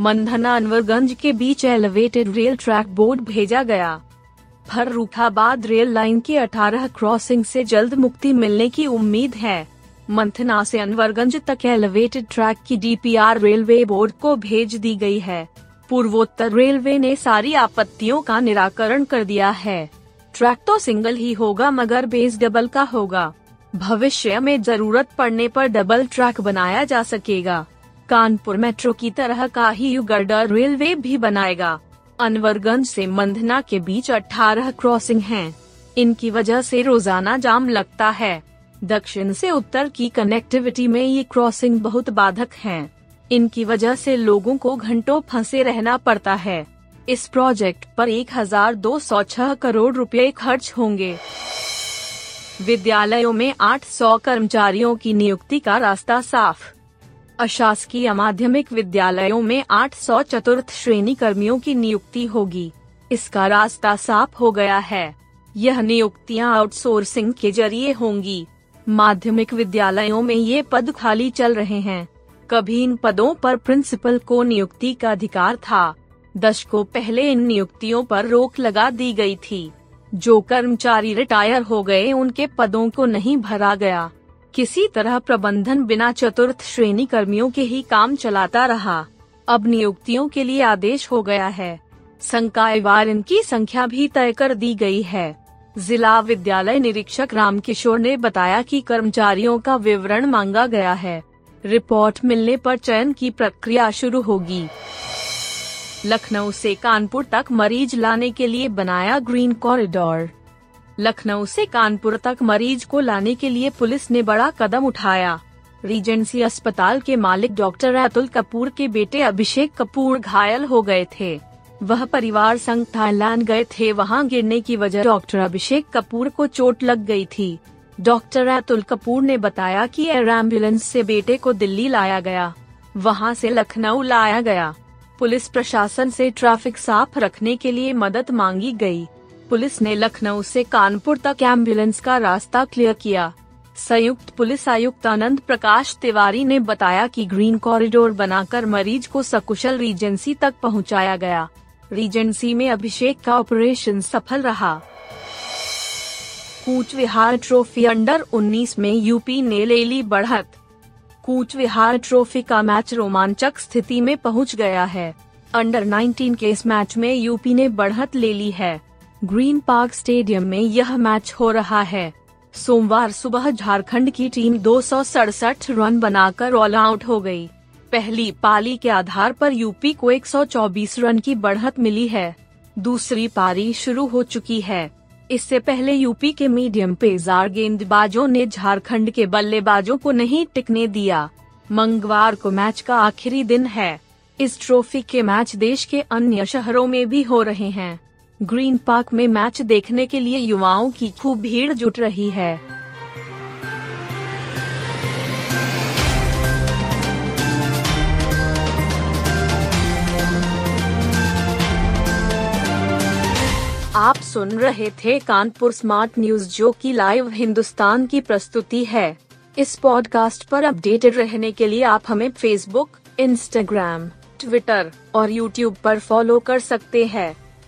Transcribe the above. मंथना अनवरगंज के बीच elevated rail track board भेजा गया। फर्रुखाबाद रेल लाइन की 18 क्रॉसिंग से जल्द मुक्ति मिलने की उम्मीद है। मंथना से अनवरगंज तक एलिवेटेड ट्रैक की DPR रेलवे बोर्ड को भेज दी गई है। पूर्वोत्तर रेलवे ने सारी आपत्तियों का निराकरण कर दिया है। ट्रैक तो सिंगल ही होगा मगर बेस डबल का होगा। भविष्य में जरूरत पड़ने पर डबल ट्रैक बनाया जा सकेगा। कानपुर मेट्रो की तरह का ही यू गर्डर रेलवे भी बनाएगा। अनवरगंज से मंथना के बीच 18 क्रॉसिंग हैं। इनकी वजह से रोजाना जाम लगता है। दक्षिण से उत्तर की कनेक्टिविटी में ये क्रॉसिंग बहुत बाधक हैं। इनकी वजह से लोगों को घंटों फंसे रहना पड़ता है। इस प्रोजेक्ट पर 1206 करोड़ रुपए खर्च होंगे। विद्यालयों में 800 कर्मचारियों की नियुक्ति का रास्ता साफ। अशासकीय माध्यमिक विद्यालयों में 800 चतुर्थ श्रेणी कर्मियों की नियुक्ति होगी। इसका रास्ता साफ हो गया है। यह नियुक्तियां आउटसोर्सिंग के जरिए होंगी। माध्यमिक विद्यालयों में ये पद खाली चल रहे हैं। कभी इन पदों पर प्रिंसिपल को नियुक्ति का अधिकार था। दशकों पहले इन नियुक्तियों पर रोक लगा दी गई थी। जो कर्मचारी रिटायर हो गए उनके पदों को नहीं भरा गया। किसी तरह प्रबंधन बिना चतुर्थ श्रेणी कर्मियों के ही काम चलाता रहा। अब नियुक्तियों के लिए आदेश हो गया है। संकायवार इनकी संख्या भी तय कर दी गई है। जिला विद्यालय निरीक्षक रामकिशोर ने बताया कि कर्मचारियों का विवरण मांगा गया है। रिपोर्ट मिलने पर चयन की प्रक्रिया शुरू होगी। लखनऊ से कानपुर तक मरीज लाने के लिए बनाया ग्रीन कॉरिडोर। लखनऊ से कानपुर तक मरीज को लाने के लिए पुलिस ने बड़ा कदम उठाया। रीजेंसी अस्पताल के मालिक डॉक्टर अतुल कपूर के बेटे अभिषेक कपूर घायल हो गए थे। वह परिवार संग थाईलैंड गए थे। वहां गिरने की वजह डॉक्टर अभिषेक कपूर को चोट लग गई थी। डॉक्टर अतुल कपूर ने बताया कि एयर एम्बुलेंस से बेटे को दिल्ली लाया गया, वहां से लखनऊ लाया गया। पुलिस प्रशासन से ट्रैफिक साफ रखने के लिए मदद मांगी गयी। पुलिस ने लखनऊ से कानपुर तक एम्बुलेंस का रास्ता क्लियर किया। संयुक्त पुलिस आयुक्त आनंद प्रकाश तिवारी ने बताया कि ग्रीन कॉरिडोर बनाकर मरीज को सकुशल रीजेंसी तक पहुंचाया गया। रीजेंसी में अभिषेक का ऑपरेशन सफल रहा। कूच विहार ट्रॉफी अंडर-19 में यूपी ने ले ली बढ़त। कूच विहार ट्रॉफी का मैच रोमांचक स्थिति में पहुँच गया है। अंडर-19 के इस मैच में यूपी ने बढ़त ले ली है। ग्रीन पार्क स्टेडियम में यह मैच हो रहा है। सोमवार सुबह झारखंड की टीम 267 रन बनाकर ऑल आउट हो गई। पहली पारी के आधार पर यूपी को 124 रन की बढ़त मिली है। दूसरी पारी शुरू हो चुकी है। इससे पहले यूपी के मीडियम पेसार गेंदबाजों ने झारखंड के बल्लेबाजों को नहीं टिकने दिया। मंगलवार को मैच का आखिरी दिन है। इस ट्रॉफी के मैच देश के अन्य शहरों में भी हो रहे हैं। ग्रीन पार्क में मैच देखने के लिए युवाओं की खूब भीड़ जुट रही है। आप सुन रहे थे कानपुर स्मार्ट न्यूज, जो की लाइव हिंदुस्तान की प्रस्तुति है। इस पॉडकास्ट पर अपडेटेड रहने के लिए आप हमें फेसबुक, इंस्टाग्राम, ट्विटर और यूट्यूब पर फॉलो कर सकते हैं।